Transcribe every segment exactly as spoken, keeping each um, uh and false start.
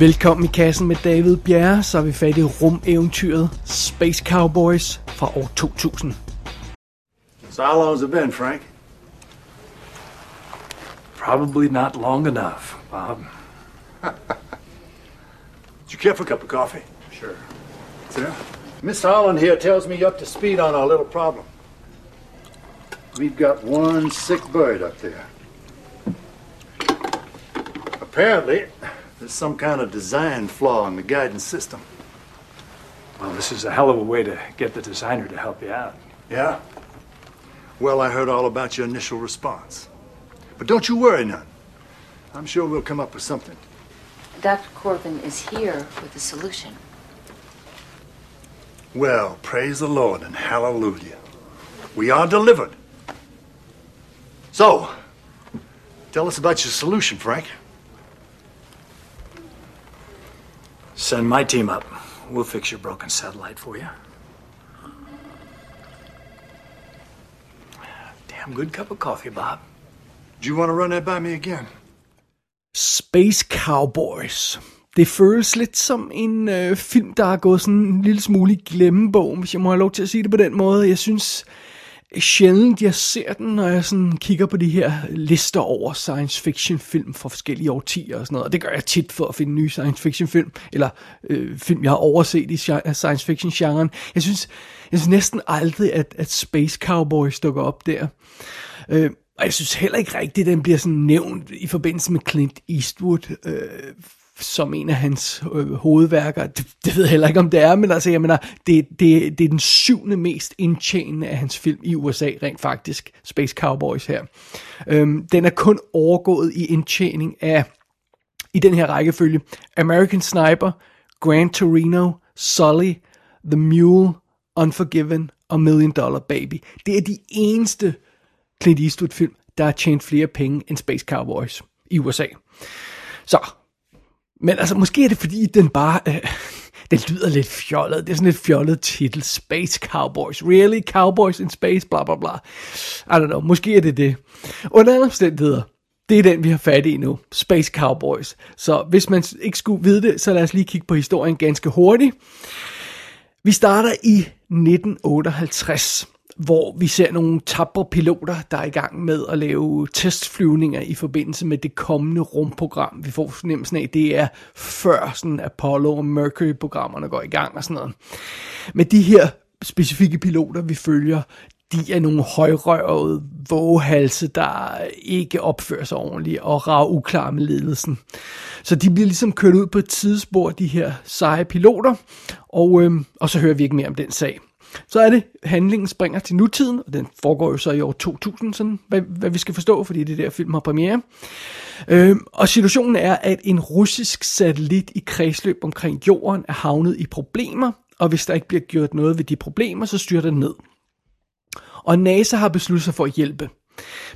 Velkommen i kassen med David Bjerre, så er vi fat i rumeventyret Space Cowboys fra år to tusind. So how long has it been, Frank? Probably not long enough, Bob. Did you care for a cup of coffee? Sure. Sarah? Miss Holland here tells me you're up to speed on our little problem. We've got one sick bird up there. Apparently, there's some kind of design flaw in the guidance system. Well, this is a hell of a way to get the designer to help you out. Yeah? Well, I heard all about your initial response. But don't you worry none. I'm sure we'll come up with something. Doctor Corvin is here with a solution. Well, praise the Lord and hallelujah. We are delivered. So, tell us about your solution, Frank. Send my team up. We'll fix your broken satellite for you. Damn good cup of coffee, Bob. Do you want to run that by me again? Space Cowboys. Det føles lidt som en øh, film, der er gået sådan en lille smule i glemmebogen, hvis jeg må have lov til at sige det på den måde. Jeg synes sjældent, jeg ser den, når jeg sådan kigger på de her lister over science fiction film fra forskellige årtier og sådan noget. Og det gør jeg tit for at finde nye science fiction film, eller øh, film, jeg har overset i science fiction genren. Jeg synes, jeg synes næsten aldrig, at, at Space Cowboys dukker op der. Øh, og jeg synes heller ikke rigtigt, at den bliver sådan nævnt i forbindelse med Clint Eastwood, øh, som en af hans øh, hovedværker. Det, det ved jeg heller ikke, om det er, men altså, jeg mener, det, det, det er den syvende mest indtjenende af hans film i U S A, rent faktisk, Space Cowboys her. Øhm, den er kun overgået i indtjening af, i den her rækkefølge, American Sniper, Gran Torino, Sully, The Mule, Unforgiven og Million Dollar Baby. Det er de eneste Clint Eastwood-film, der har tjent flere penge end Space Cowboys i U S A. Så men altså, måske er det fordi, den bare, øh, den lyder lidt fjollet. Det er sådan et fjollet titel. Space Cowboys. Really? Cowboys in space? Bla bla bla. I don't know. Måske er det det. Under andre omstændigheder, det er den, vi har fat i nu. Space Cowboys. Så hvis man ikke skulle vide det, så lad os lige kigge på historien ganske hurtigt. Vi starter i nitten otteoghalvtreds, hvor vi ser nogle tapre piloter, der er i gang med at lave testflyvninger i forbindelse med det kommende rumprogram. Vi får fornemmelsen af, at det er før sådan Apollo og Mercury-programmerne går i gang og sådan noget. Men de her specifikke piloter, vi følger, de er nogle højrøvede vågehalse, der ikke opfører sig ordentligt og rager uklar med ledelsen. Så de bliver ligesom kørt ud på et tidsspor, de her seje piloter, og, øhm, og så hører vi ikke mere om den sag. Så er det, handlingen springer til nutiden, og den foregår jo så i år to tusind, sådan, hvad, hvad vi skal forstå, fordi det der film har premiere. Øhm, og situationen er, at en russisk satellit i kredsløb omkring jorden er havnet i problemer, og hvis der ikke bliver gjort noget ved de problemer, så styrter den ned. Og NASA har besluttet sig for at hjælpe.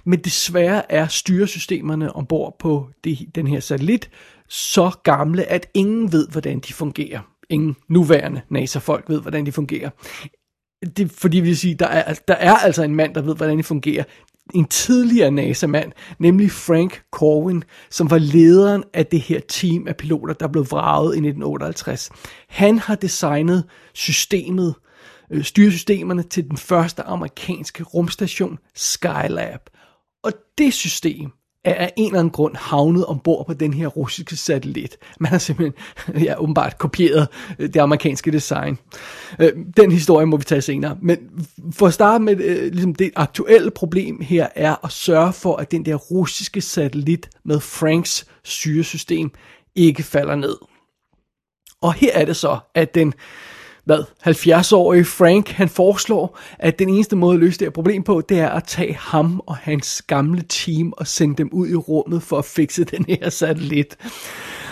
Men desværre er styresystemerne ombord på det, den her satellit så gamle, at ingen ved, hvordan de fungerer. Ingen nuværende NASA-folk ved, hvordan de fungerer. Det, fordi vi vil sige, der er, der er altså en mand, der ved, hvordan de fungerer. En tidligere NASA-mand, nemlig Frank Corvin, som var lederen af det her team af piloter, der blev vraget i nitten otteoghalvtreds. Han har designet systemet, øh, styresystemerne til den første amerikanske rumstation, Skylab. Og det system er af en eller anden grund havnet ombord på den her russiske satellit. Man har simpelthen, ja, åbenbart kopieret det amerikanske design. Den historie må vi tage senere. Men for at starte med, ligesom det aktuelle problem her er at sørge for, at den der russiske satellit med Franks styresystem ikke falder ned. Og her er det så, at den Hvad? halvfjerds-årige Frank, han foreslår, at den eneste måde at løse det her problem på, det er at tage ham og hans gamle team og sende dem ud i rummet for at fikse den her satellit.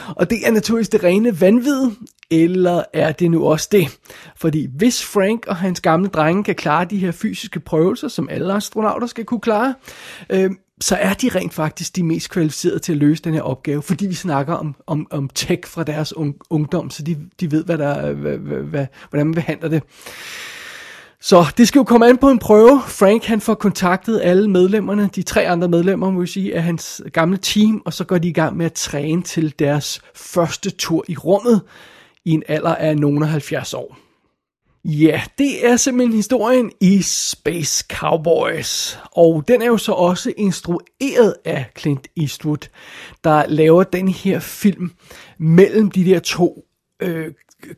Og det er naturligvis det rene vanvid, eller er det nu også det? Fordi hvis Frank og hans gamle drenge kan klare de her fysiske prøvelser, som alle astronauter skal kunne klare, øh, så er de rent faktisk de mest kvalificerede til at løse den her opgave, fordi vi snakker om, om, om tech fra deres ung, ungdom, så de, de ved, hvad der, hvad, hvad, hvordan man behandler det. Så det skal jo komme an på en prøve. Frank, han får kontaktet alle medlemmerne, de tre andre medlemmer, må jeg sige, af hans gamle team, og så går de i gang med at træne til deres første tur i rummet i en alder af nogle halvfjerds år. Ja, det er simpelthen historien i Space Cowboys, og den er jo så også instrueret af Clint Eastwood, der laver den her film mellem de der to øh,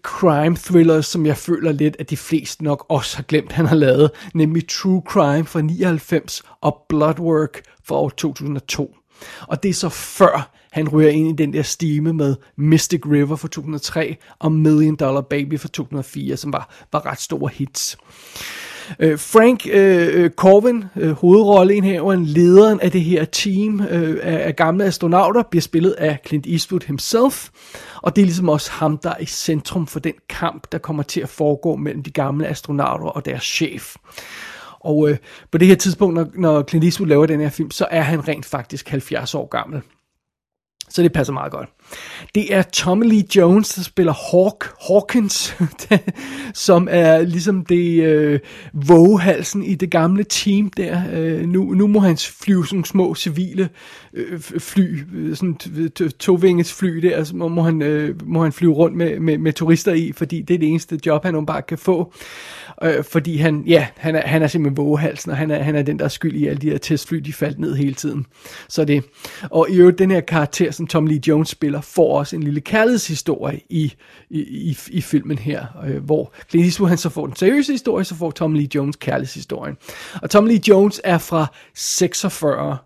crime thrillers, som jeg føler lidt, at de fleste nok også har glemt, han har lavet, nemlig True Crime fra nioghalvfems og Bloodwork fra år to tusind og to. Og det er så før han ryger ind i den der stime med Mystic River fra to tusind og tre og Million Dollar Baby fra to tusind og fire, som var, var ret store hits. Øh, Frank øh, Corvin, øh, hovedrolleindehaveren, lederen af det her team øh, af, af gamle astronauter, bliver spillet af Clint Eastwood himself. Og det er ligesom også ham, der er i centrum for den kamp, der kommer til at foregå mellem de gamle astronauter og deres chef. Og øh, på det her tidspunkt, når, når Clint Eastwood laver den her film, så er han rent faktisk halvfjerds år gammel. Så det passer meget godt. Det er Tommy Lee Jones, der spiller Hawk Hawkins, som er ligesom det øh, vågehalsen i det gamle team der. Øh, nu, nu må han flyve sådan små civile øh, fly, sådan tovinges fly der, så må han, øh, må han flyve rundt med, med, med turister i, fordi det er det eneste job, han bare kan få. Øh, fordi han, ja, han er, han er simpelthen vågehalsen, og han er, han er den, der er skyld i alle de her testfly, de faldt ned hele tiden. Så det. Og i øvrigt, den her karakter, som Tommy Lee Jones spiller, får også en lille kærlighedshistorie i, i, i, i filmen her, øh, hvor Clint Eastwood, han så får den seriøse historie, så får Tommy Lee Jones kærlighedshistorien. Og Tommy Lee Jones er fra seksogfyrre,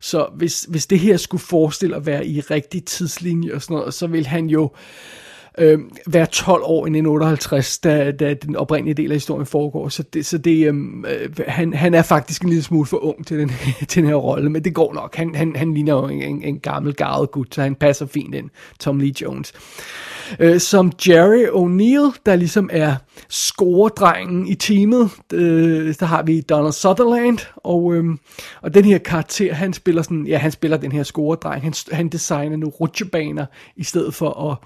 så hvis, hvis det her skulle forestille at være i rigtig tidslinje og sådan noget, så vil han jo øh, være tolv år inden otteoghalvtreds, da, da den oprindelige del af historien foregår. Så, det, så det, øh, han, han er faktisk en lille smule for ung til den, til den her rolle, men det går nok. Han, han, han ligner jo en, en, en gammel garvet gut, så han passer fint ind, Tom Lee Jones. Øh, som Jerry O'Neill, der ligesom er scoredrengen i teamet, øh, der har vi Donald Sutherland, og, øh, og den her karakter, han spiller, sådan, ja, han spiller den her scoredreng. Han, han designer nu rutsjebaner i stedet for at,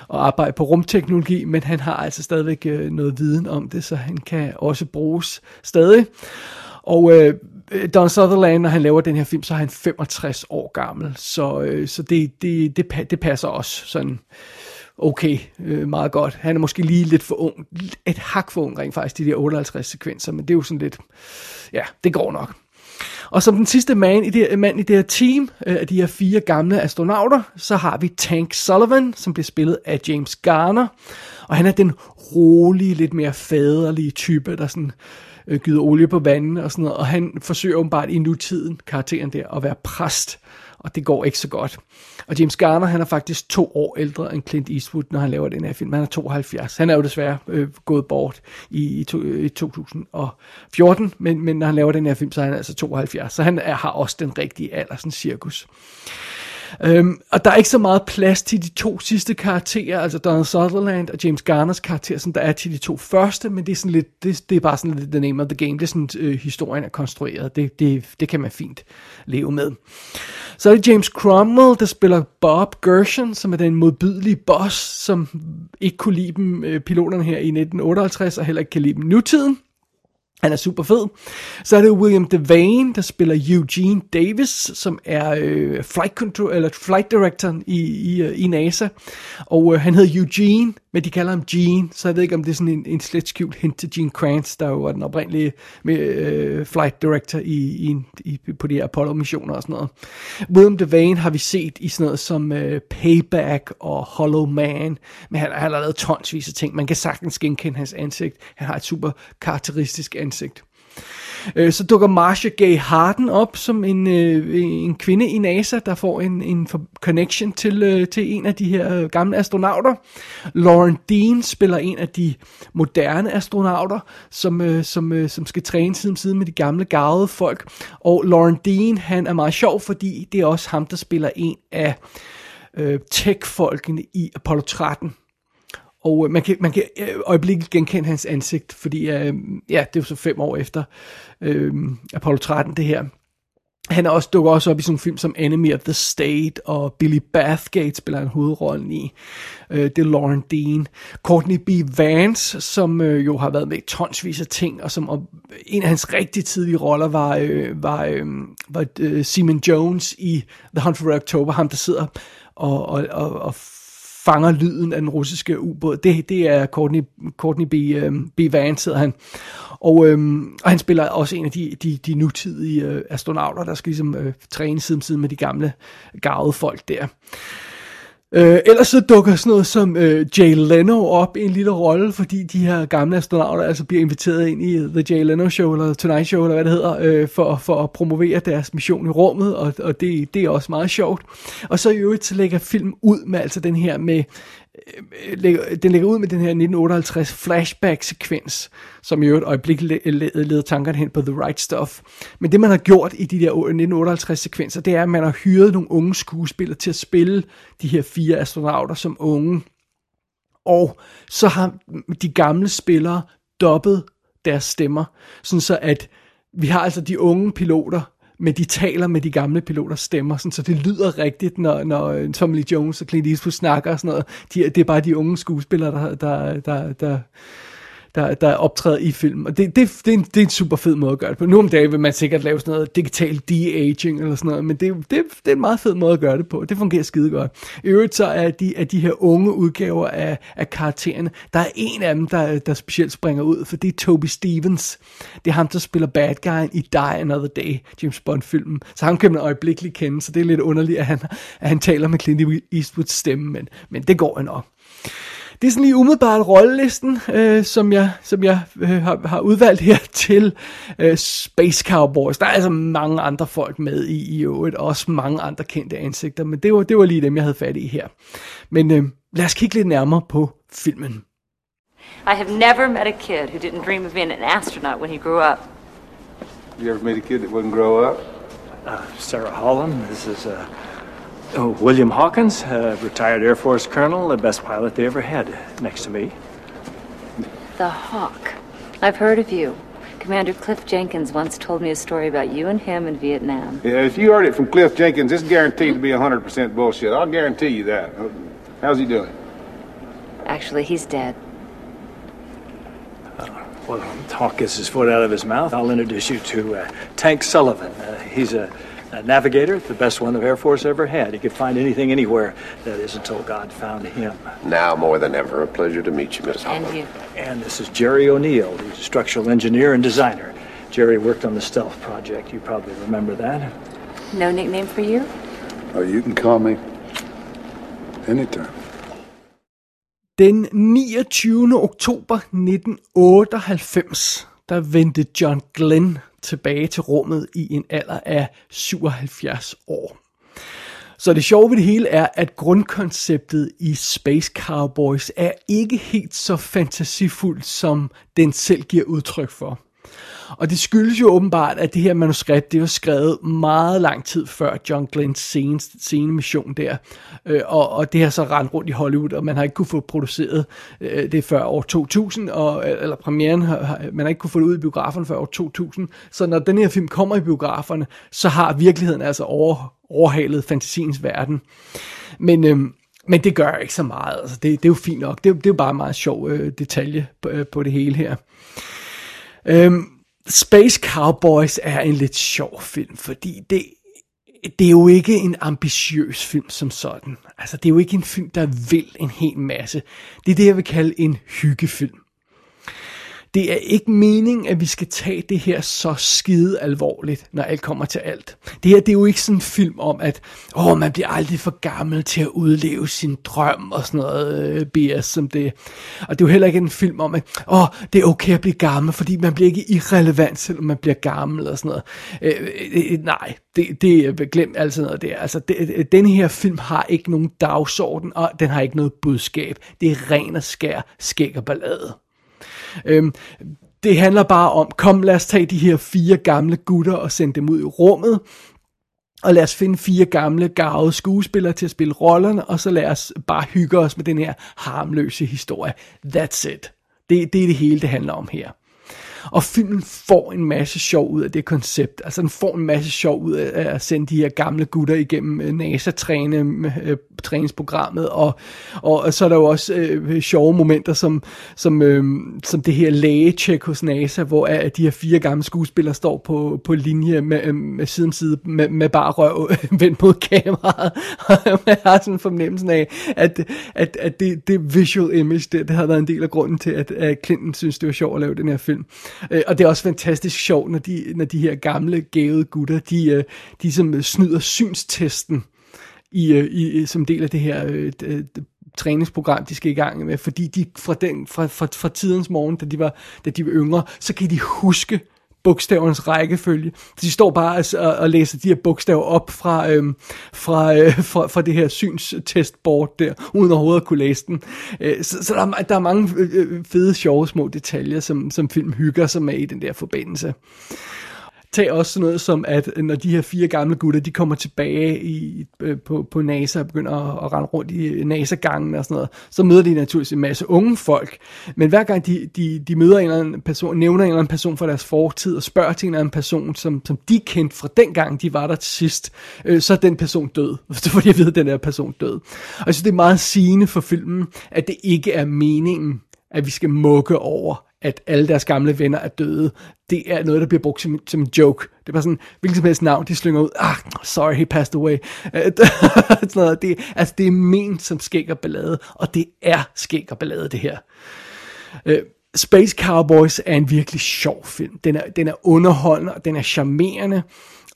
at arbejde på rumteknologi, men han har altså stadigvæk noget viden om det, så han kan også bruges stadig. Og øh, Donald Sutherland, når han laver den her film, så er han femogtres år gammel, så, øh, så det, det, det, det passer også sådan okay, øh, meget godt. Han er måske lige lidt for ung, et hak for ung rent faktisk, de der otteoghalvtreds sekvenser, men det er jo sådan lidt, ja, det går nok. Og som den sidste mand i det, mand i det her team, af øh, de her fire gamle astronauter, så har vi Tank Sullivan, som bliver spillet af James Garner, og han er den rolige, lidt mere faderlige type, der sådan øh, gyder olie på vandet og sådan noget, og han forsøger åbenbart i nutiden, karakteren der, at være præst, og det går ikke så godt. Og James Garner, han er faktisk to år ældre end Clint Eastwood, når han laver den her film. Han er tooghalvfjerds. Han er jo desværre øh, gået bort i, i, to, i to tusind og fjorten, men, men når han laver den her film, så er han altså tooghalvfjerds. Så han er, har også den rigtige alder, sådan cirkus. Øhm, og der er ikke så meget plads til de to sidste karakterer, altså Donald Sutherland og James Garners karakter, som der er til de to første, men det er, sådan lidt, det, det er bare sådan lidt the name of the game, det er sådan, øh, historien er konstrueret, det, det, det kan man fint leve med. Så er det James Cromwell, der spiller Bob Gershon, som er den modbydelige boss, som ikke kunne lide dem, øh, piloterne her i nitten otteoghalvtreds, og heller ikke kan lide dem nutiden. Han er super fed. Så er det William Devane, der spiller Eugene Davis, som er øh, flight control eller flight directoren i, i, i NASA. Og øh, han hedder Eugene, men de kalder ham Gene, så jeg ved ikke, om det er sådan en, en slet skjult hint til Gene Kranz, der jo var den oprindelige med, øh, flight director i, i, i, på de Apollo-missioner og sådan noget. William Devane har vi set i sådan noget som øh, Payback og Hollow Man, men han, han har lavet tonsvis af ting. Man kan sagtens genkende hans ansigt. Han har et super karakteristisk ansigt. Øh, så dukker Marcia Gay Harden op som en, øh, en kvinde i NASA, der får en, en connection til, øh, til en af de her øh, gamle astronauter. Lauren Dean spiller en af de moderne astronauter, som, øh, som, øh, som skal træne side om side med de gamle garvede folk. Og Lauren Dean, han er meget sjov, fordi det er også ham, der spiller en af øh, tech-folkene i Apollo tretten. Og man kan, man kan øjeblikkeligt genkende hans ansigt, fordi øh, ja, det er jo så fem år efter øh, Apollo tretten, det her. Han er også dukket også op i sådan en film som Enemy of the State, og Billy Bathgate spiller en hovedrolle i. Det er Lauren Dean. Courtney B. Vance, som jo har været med i tonsvis af ting, og som en af hans rigtig tidlige roller var, var, var, var Seaman Jones i The Hunt for Red October, ham der sidder og, og, og, og fanger lyden af den russiske ubåd. Det, det er Courtney, Courtney B. B. Vance, hedder han. Og, øhm, og han spiller også en af de, de, de nutidige øh, astronauter, der skal ligesom øh, træne siden siden med de gamle garvede folk der. Øh, ellers så dukker sådan noget som øh, Jay Leno op i en lille rolle, fordi de her gamle astronauter altså bliver inviteret ind i The Jay Leno Show, eller Tonight Show, eller hvad det hedder, øh, for, for at promovere deres mission i rummet, og, og det, det er også meget sjovt. Og så i øvrigt så lægger filmen ud med altså den her med... den lægger ud med den her nitten otteoghalvtreds flashback-sekvens, som i øvrigt øjeblik leder tankerne hen på The Right Stuff. Men det, man har gjort i de der nitten otteoghalvtreds-sekvenser, det er, at man har hyret nogle unge skuespillere til at spille de her fire astronauter som unge. Og så har de gamle spillere dobbet deres stemmer, sådan så at vi har altså de unge piloter, men de taler med de gamle piloters stemmer, sådan, så det lyder rigtigt, når, når Tommy Lee Jones og Clint Eastwood snakker og sådan noget. De, det er bare de unge skuespillere, der, der, der, der, der, der optræder i film. Og det, det, det, er en, det er en super fed måde at gøre det på. Nu om dagen vil man sikkert lave sådan noget digital de-aging eller sådan noget, men det, det, det er en meget fed måde at gøre det på. Det fungerer skide godt. I øvrigt så er de, er de her unge udgaver af, af karaktererne, der er en af dem, der, der specielt springer ud, for det er Toby Stevens. Det er ham, der spiller bad guyen i Die Another Day, James Bond-filmen. Så ham kan man øjeblikkeligt kende, så det er lidt underligt, at han, at han taler med Clint Eastwoods stemme, men, men det går han op. Det er sådan lige umiddelbart rollelisten, øh, som jeg, som jeg øh, har, har udvalgt her til øh, Space Cowboys. Der er altså mange andre folk med i i øvrigt, også mange andre kendte ansigter, men det var, det var lige dem, jeg havde fat i her. Men øh, lad os kigge lidt nærmere på filmen. I have never met a kid who didn't dream of being an astronaut when he grew up. You ever met a kid that wouldn't grow up? Uh, Sarah Holland, this is... Uh... Oh, William Hawkins, uh, retired Air Force colonel, the best pilot they ever had, next to me. The Hawk. I've heard of you. Commander Cliff Jenkins once told me a story about you and him in Vietnam. Yeah, if you heard it from Cliff Jenkins, it's guaranteed to be one hundred percent bullshit. I'll guarantee you that. How's he doing? Actually, he's dead. Uh, well, Hawk gets his foot out of his mouth. I'll introduce you to uh, Tank Sullivan. Uh, he's a... A navigator, the best one the Air Force ever had. He could find anything anywhere, that is, until God found him. Now more than ever, a pleasure to meet you, Miss Holland. And you. And this is Jerry O'Neill, he's a structural engineer and designer. Jerry worked on the stealth project. You probably remember that. No nickname for you? Oh, you can call me anytime. Den niogtyvende oktober nitten otteoghalvfems, der vendte John Glenn tilbage til rummet i en alder af syvoghalvfjerds år. Så det sjove ved det hele er, at grundkonceptet i Space Cowboys er ikke helt så fantasifuldt, som den selv giver udtryk for. Og det skyldes jo åbenbart, at det her manuskript, det var skrevet meget lang tid før John Glenns seneste scenemission der. Øh, og, og det har så rendt rundt i Hollywood, og man har ikke kunne få produceret øh, det før år to tusind, og, eller premieren, har, man har ikke kunne få det ud i biograferne før år to tusind. Så når den her film kommer i biograferne, så har virkeligheden altså over, overhalet fantasiens verden. Men... Øh, Men det gør ikke så meget. Altså, det, det er jo fint nok. Det, det er jo bare en meget sjov øh, detalje på, øh, på det hele her. Øhm, Space Cowboys er en lidt sjov film, fordi det, det er jo ikke en ambitiøs film som sådan. Altså, det er jo ikke en film, der vil en hel masse. Det er det, jeg vil kalde en hyggefilm. Det er ikke meningen, at vi skal tage det her så skide alvorligt, når alt kommer til alt. Det her, det er jo ikke sådan en film om, at åh, man bliver aldrig for gammel til at udleve sin drøm og sådan noget øh, B S som det. Og det er jo heller ikke en film om, at åh, det er okay at blive gammel, fordi man bliver ikke irrelevant, selvom man bliver gammel og sådan noget. Øh, øh, nej, det, det glem altid noget der. Altså, det, den her film har ikke nogen dagsorden, og den har ikke noget budskab. Det er ren og skær skæg og ballade. Øhm, det handler bare om, kom lad os tage de her fire gamle gutter og sende dem ud i rummet, og lad os finde fire gamle garvede skuespillere til at spille rollerne, og så lad os bare hygge os med den her harmløse historie. That's it. Det, det er det hele, det handler om her. Og filmen får en masse sjov ud af det koncept. Altså den får en masse sjov ud af at sende de her gamle gutter igennem NASA-træningsprogrammet. Og, og så er der jo også øh, sjove momenter, som, som, øh, som det her lægetjek hos NASA, hvor øh, de her fire gamle skuespillere står på, på linje med, øh, med side om side med, med bare røv vendt mod kameraet. Man har sådan fornemmelsen af, at, at, at det, det visual image, det, det har været en del af grunden til, at, at Clinton synes, det var sjovt at lave den her film. Øh, og det er også fantastisk sjovt, når de, når de her gamle, gavede gutter, de, øh, de som snyder synstesten i, øh, i, som del af det her øh, træningsprogram, de skal i gang med, fordi de fra, den, fra, fra, fra tidens morgen, da de, var, da de var yngre, så kan de huske bogstavernes rækkefølge. De står bare og, og læser de her bogstaver op fra, øhm, fra, øh, fra, fra det her synstestboard der, uden overhovedet at kunne læse den. Øh, så så der, der er mange fede, sjove, små detaljer, som, som film hygger sig med i den der forbindelse. Tag også sådan noget som, at når de her fire gamle gutter, de kommer tilbage i, på, på NASA og begynder at, at rende rundt i NASA-gangen og sådan noget, så møder de naturligvis en masse unge folk. Men hver gang de, de, de møder en eller anden person, nævner en eller anden person fra deres fortid og spørger til en eller anden person, som, som de kendte fra dengang, de var der til sidst, øh, så er den person død. Så får de at vide, at den der person død. Og jeg synes, det er meget sigende for filmen, at det ikke er meningen, at vi skal mukke over, at alle deres gamle venner er døde. Det er noget, der bliver brugt som, som en joke. Det er bare sådan, hvilken som helst navn, de slynger ud. Ah, sorry, he passed away. Sådan noget. Det, altså, det er ment som skæg og ballade, og det er skæg og ballade, det her. Øh, Space Cowboys er en virkelig sjov film. Den er, den er underholdende, og den er charmerende.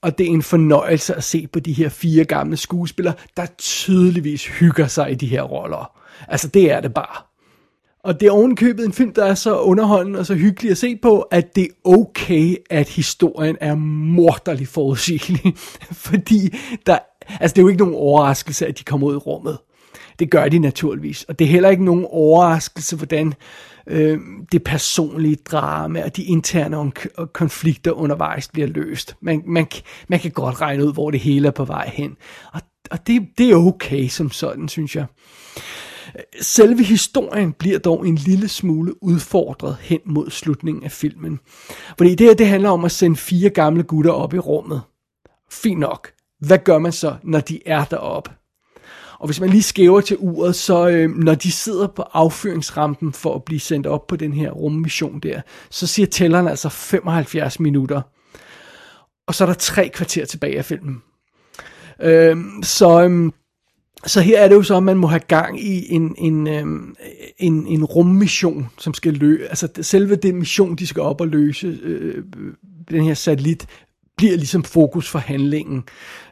Og det er en fornøjelse at se på de her fire gamle skuespillere, der tydeligvis hygger sig i de her roller. Altså, det er det bare. Og det er ovenkøbet en film, der er så underholdende og så hyggelig at se på, at det er okay, at historien er morderlig forudsigelig. Fordi der, altså det er jo ikke nogen overraskelse, at de kommer ud i rummet. Det gør de naturligvis. Og det er heller ikke nogen overraskelse, hvordan øh, det personlige drama og de interne konflikter undervejs bliver løst. Man, man, man kan godt regne ud, hvor det hele er på vej hen. Og, og det, det er okay som sådan, synes jeg. Selve historien bliver dog en lille smule udfordret hen mod slutningen af filmen. Fordi det her, det handler om at sende fire gamle gutter op i rummet. Fint nok. Hvad gør man så, når de er deroppe? Og hvis man lige skæver til uret, så øh, når de sidder på affyringsrampen for at blive sendt op på den her rummission der, så siger tælleren altså femoghalvfjerds minutter. Og så er der tre kvarter tilbage af filmen. Øh, så... Øh, Så her er det jo så, at man må have gang i en, en, en, en, en rummission, som skal løse, altså selve den mission, de skal op og løse, øh, den her satellit, bliver ligesom fokus for handlingen.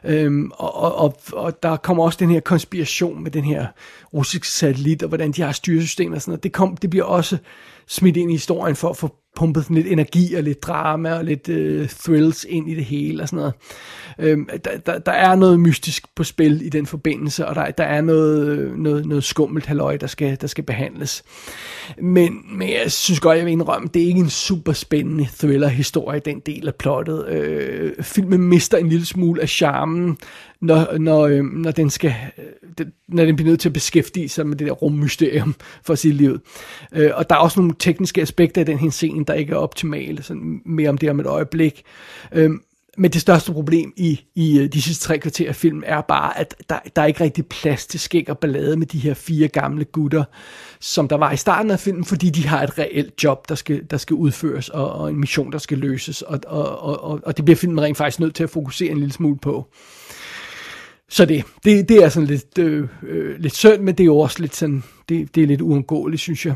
Øhm, og, og, og der kommer også den her konspiration med den her russiske satellit, og hvordan de har styresystemer og sådan noget. Det, kom, det bliver også smidt ind i historien for at få pumpet lidt energi og lidt drama og lidt øh, thrills ind i det hele og sådan noget. Øhm, der, der, der er noget mystisk på spil i den forbindelse, og der, der er noget, noget, noget skummelt halløj, der skal, der skal behandles. Men, men jeg synes godt, jeg vil indrømme, det er ikke en super spændende thriller-historie, den del af plottet. Øh, filmen mister en lille smule af charmen, når, når, øh, når, den skal, øh, når den bliver nødt til at beskæftige sig med det der rummysterium for sit liv. Øh, og der er også nogle tekniske aspekter i den her scene, der ikke er optimale, sådan mere om det om et øjeblik. Øhm, men det største problem i, i de sidste tre kvarter af filmen er bare, at der, der er ikke rigtig plads til skæg og ballade med de her fire gamle gutter, som der var i starten af filmen, fordi de har et reelt job, der skal, der skal udføres, og, og en mission, der skal løses, og, og, og, og det bliver filmen rent faktisk nødt til at fokusere en lille smule på. Så det, det, det er sådan lidt, øh, øh, lidt synd, men det er jo også lidt sådan, det, det er lidt uundgåeligt, synes jeg.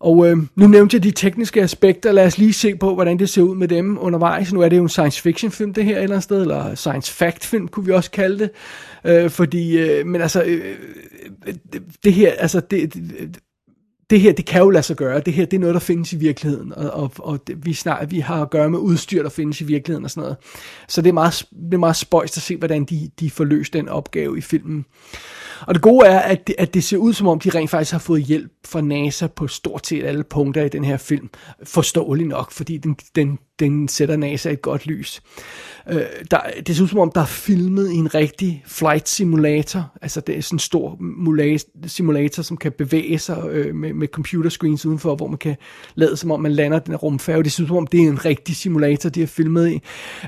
Og øh, nu nævnte jeg de tekniske aspekter. Lad os lige se på, hvordan det ser ud med dem undervejs. Nu er det jo en science fiction film, det her et eller andet sted, eller science fact film, kunne vi også kalde det. Øh, fordi, øh, men altså, øh, det her, altså, det, det, det her, det kan jo lade sig gøre. Det her, det er noget, der findes i virkeligheden, og, og, og det, vi, snart, vi har at gøre med udstyr, der findes i virkeligheden og sådan noget. Så det er meget, det er meget spøjst at se, hvordan de, de får løst den opgave i filmen. Og det gode er, at det, at det ser ud som om, de rent faktisk har fået hjælp fra NASA på stort set alle punkter i den her film. Forståeligt nok, fordi den, den den sætter NASA et godt lys. Øh, der, det synes som om, der er filmet i en rigtig flight simulator. Altså det er sådan en stor simulator, som kan bevæge sig øh, med, med computerscreens udenfor, hvor man kan lade som om, man lander den her rumfærge. Det synes som om, det er en rigtig simulator, de har filmet i.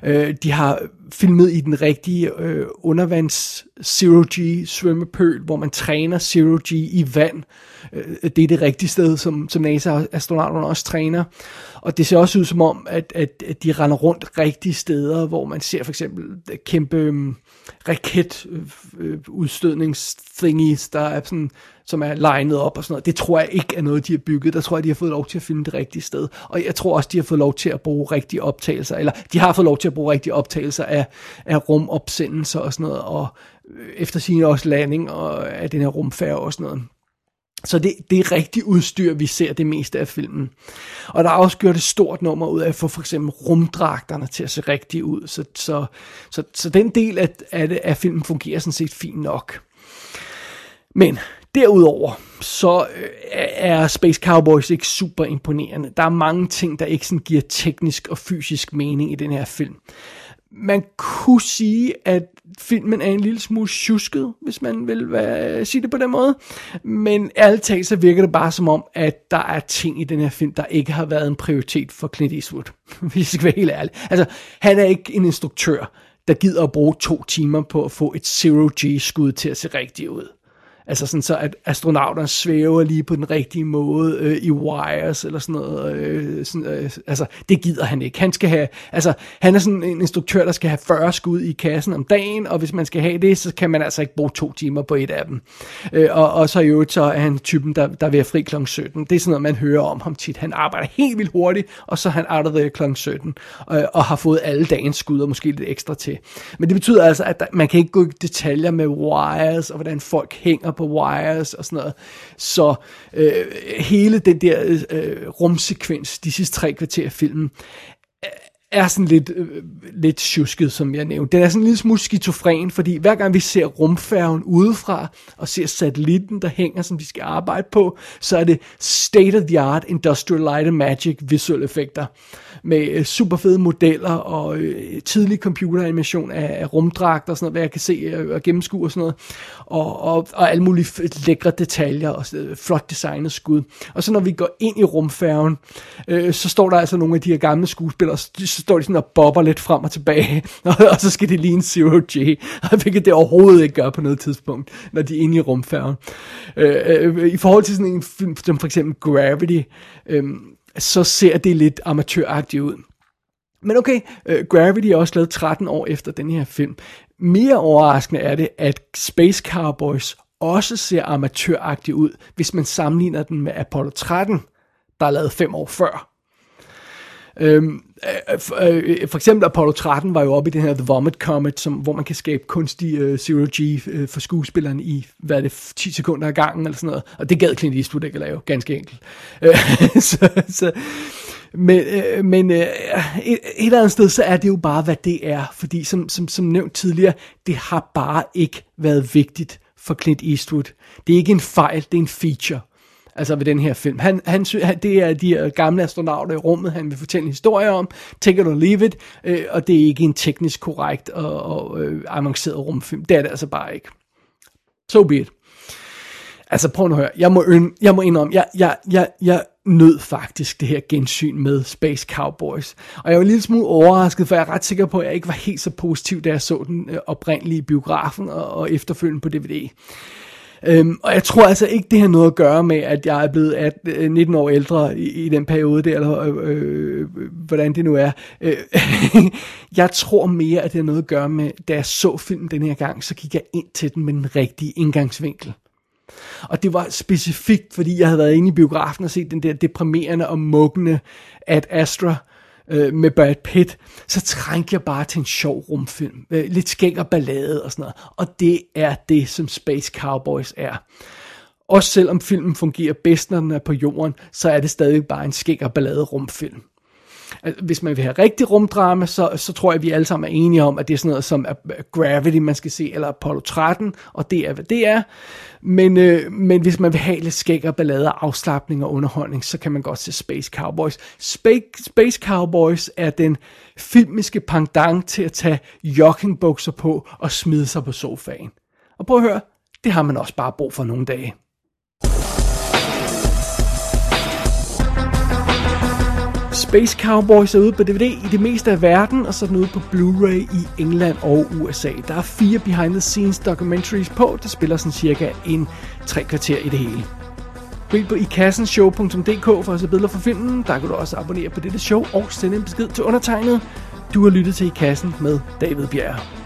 Øh, de har filmet i den rigtige øh, undervands zero-G svømmepøl, hvor man træner zero-G i vand. Øh, det er det rigtige sted, som, som NASA-astronauterne også træner. Og det ser også ud som om, at, at, at de render rundt rigtige steder, hvor man ser for eksempel kæmpe øh, raketudstødningsthingies, øh, der er sådan, som er linet op og sådan noget. Det tror jeg ikke er noget, de har bygget. Der tror jeg, de har fået lov til at finde det rigtige sted. Og jeg tror også, de har fået lov til at bruge rigtige optagelser, eller de har fået lov til at bruge rigtige optagelser af, af rumopsendelser og sådan noget, og eftersigende også landing og af den her rumfærge og sådan noget. Så det, det er rigtig udstyr, vi ser det meste af filmen. Og der er også gjort et stort nummer ud af at få for eksempel rumdragterne til at se rigtige ud. Så, så, så, så den del af, af, det, af filmen fungerer sådan set fint nok. Men derudover, så er Space Cowboys ikke super imponerende. Der er mange ting, der ikke sådan giver teknisk og fysisk mening i den her film. Man kunne sige, at filmen er en lille smule sjusket, hvis man vil være, sige det på den måde. Men ærligt talt, så virker det bare som om, at der er ting i den her film, der ikke har været en prioritet for Clint Eastwood. Vi skal være helt ærlige. Altså, han er ikke en instruktør, der gider at bruge to timer på at få et zero-G-skud til at se rigtigt ud. Altså sådan så, at astronauterne svæver lige på den rigtige måde øh, i wires eller sådan noget. Øh, sådan, øh, altså, det gider han ikke. Han skal have, altså, han er sådan en instruktør, der skal have fyrre skud i kassen om dagen, og hvis man skal have det, så kan man altså ikke bruge to timer på et af dem. Øh, og, og så i øvrigt, så er han typen, der, der vil have fri klokken sytten. Det er sådan noget, man hører om ham tit. Han arbejder helt vildt hurtigt, og så er han out of the klokken sytten, øh, og har fået alle dagens skud og måske lidt ekstra til. Men det betyder altså, at der, man kan ikke gå i detaljer med wires og hvordan folk hænger på wires og sådan noget. Så øh, hele den der øh, rumsekvens, de sidste tre kvarter af filmen, er sådan lidt, øh, lidt sjusket, som jeg nævnte. Den er sådan en lille smule skizofren, fordi hver gang vi ser rumfærgen udefra, og ser satellitten, der hænger, som de skal arbejde på, så er det state-of-the-art industrial light and magic visuelle effekter, med øh, super fede modeller, og øh, tidlig computeranimation af, af rumdragter, og sådan noget, hvad jeg kan se, og, og gennemskue, og sådan noget, og, og, og alle mulige lækre detaljer, og øh, flot designet skud. Og så når vi går ind i rumfærgen, øh, så står der altså nogle af de her gamle skuespillere, så står de sådan og bobber lidt frem og tilbage, og, og så skal de ligne zero-G, hvilket det overhovedet ikke gør på noget tidspunkt, når de er inde i rumfærgen. Øh, øh, I forhold til sådan en film, som for eksempel Gravity, øh, så ser det lidt amatøragtigt ud. Men okay, øh, Gravity er også lavet tretten år efter den her film. Mere overraskende er det, at Space Cowboys også ser amatøragtigt ud, hvis man sammenligner den med Apollo tretten, der er lavet fem år før. Øhm, øh, for, øh, for eksempel Apollo tretten var jo oppe i den her The Vomit Comet, som, hvor man kan skabe kunstig øh, zero-G øh, for skuespilleren i, hvad er det, ti sekunder ad gangen eller sådan noget, og det gad Clint Eastwood ikke at lave, ganske enkelt. Øh, så, så, men øh, men øh, et, et eller andet sted, så er det jo bare, hvad det er, fordi som, som, som nævnt tidligere, det har bare ikke været vigtigt for Clint Eastwood. Det er ikke en fejl, det er en feature. Altså ved den her film. Han, han, det er de gamle astronauter i rummet, han vil fortælle en historie om. Take it or leave it. Øh, og det er ikke en teknisk korrekt og, og øh, avanceret rumfilm. Det er det altså bare ikke. So be it. Altså prøv nu at høre. Jeg må, jeg må indrømme, jeg, jeg, jeg, jeg nød faktisk det her gensyn med Space Cowboys. Og jeg var en lille smule overrasket, for jeg er ret sikker på, at jeg ikke var helt så positiv, da jeg så den øh, oprindelige biografen og, og efterfølgende på D V D. Øhm, og jeg tror altså ikke, det har noget at gøre med, at jeg er blevet atten, nitten år ældre i, i den periode der, eller øh, øh, hvordan det nu er. Øh, jeg tror mere, at det har noget at gøre med, da jeg så filmen den her gang, så gik jeg ind til den med den rigtige indgangsvinkel. Og det var specifikt, fordi jeg havde været inde i biografen og set den der deprimerende og muggende Ad Astra med Brad Pitt, så trængte jeg bare til en sjov rumfilm. Lidt skæg og ballade og sådan noget. Og det er det, som Space Cowboys er. Også selvom filmen fungerer bedst, når den er på jorden, så er det stadig bare en skæg og ballade rumfilm. hvis man vil have rigtig rumdrama, så, så tror jeg, vi alle sammen er enige om, at det er sådan noget som Gravity, man skal se, eller Apollo tretten, og det er, hvad det er. Men, øh, men hvis man vil have lidt skæg og ballader, afslapning og underholdning, så kan man godt se Space Cowboys. Space, Space Cowboys er den filmiske pendant til at tage joggingbukser på og smide sig på sofaen. Og prøv at høre, det har man også bare brug for nogle dage. Space Cowboys er ude på D V D i det meste af verden, og så er den ude på Blu-ray i England og U S A. Der er fire behind-the-scenes documentaries på, der spiller sådan cirka en tre kvarter i det hele. Gå ind på i kassen show punktum d k for at se billeder fra filmen. Der kan du også abonnere på dette show og sende en besked til undertegnet. Du har lyttet til I Kassen med David Bjerre.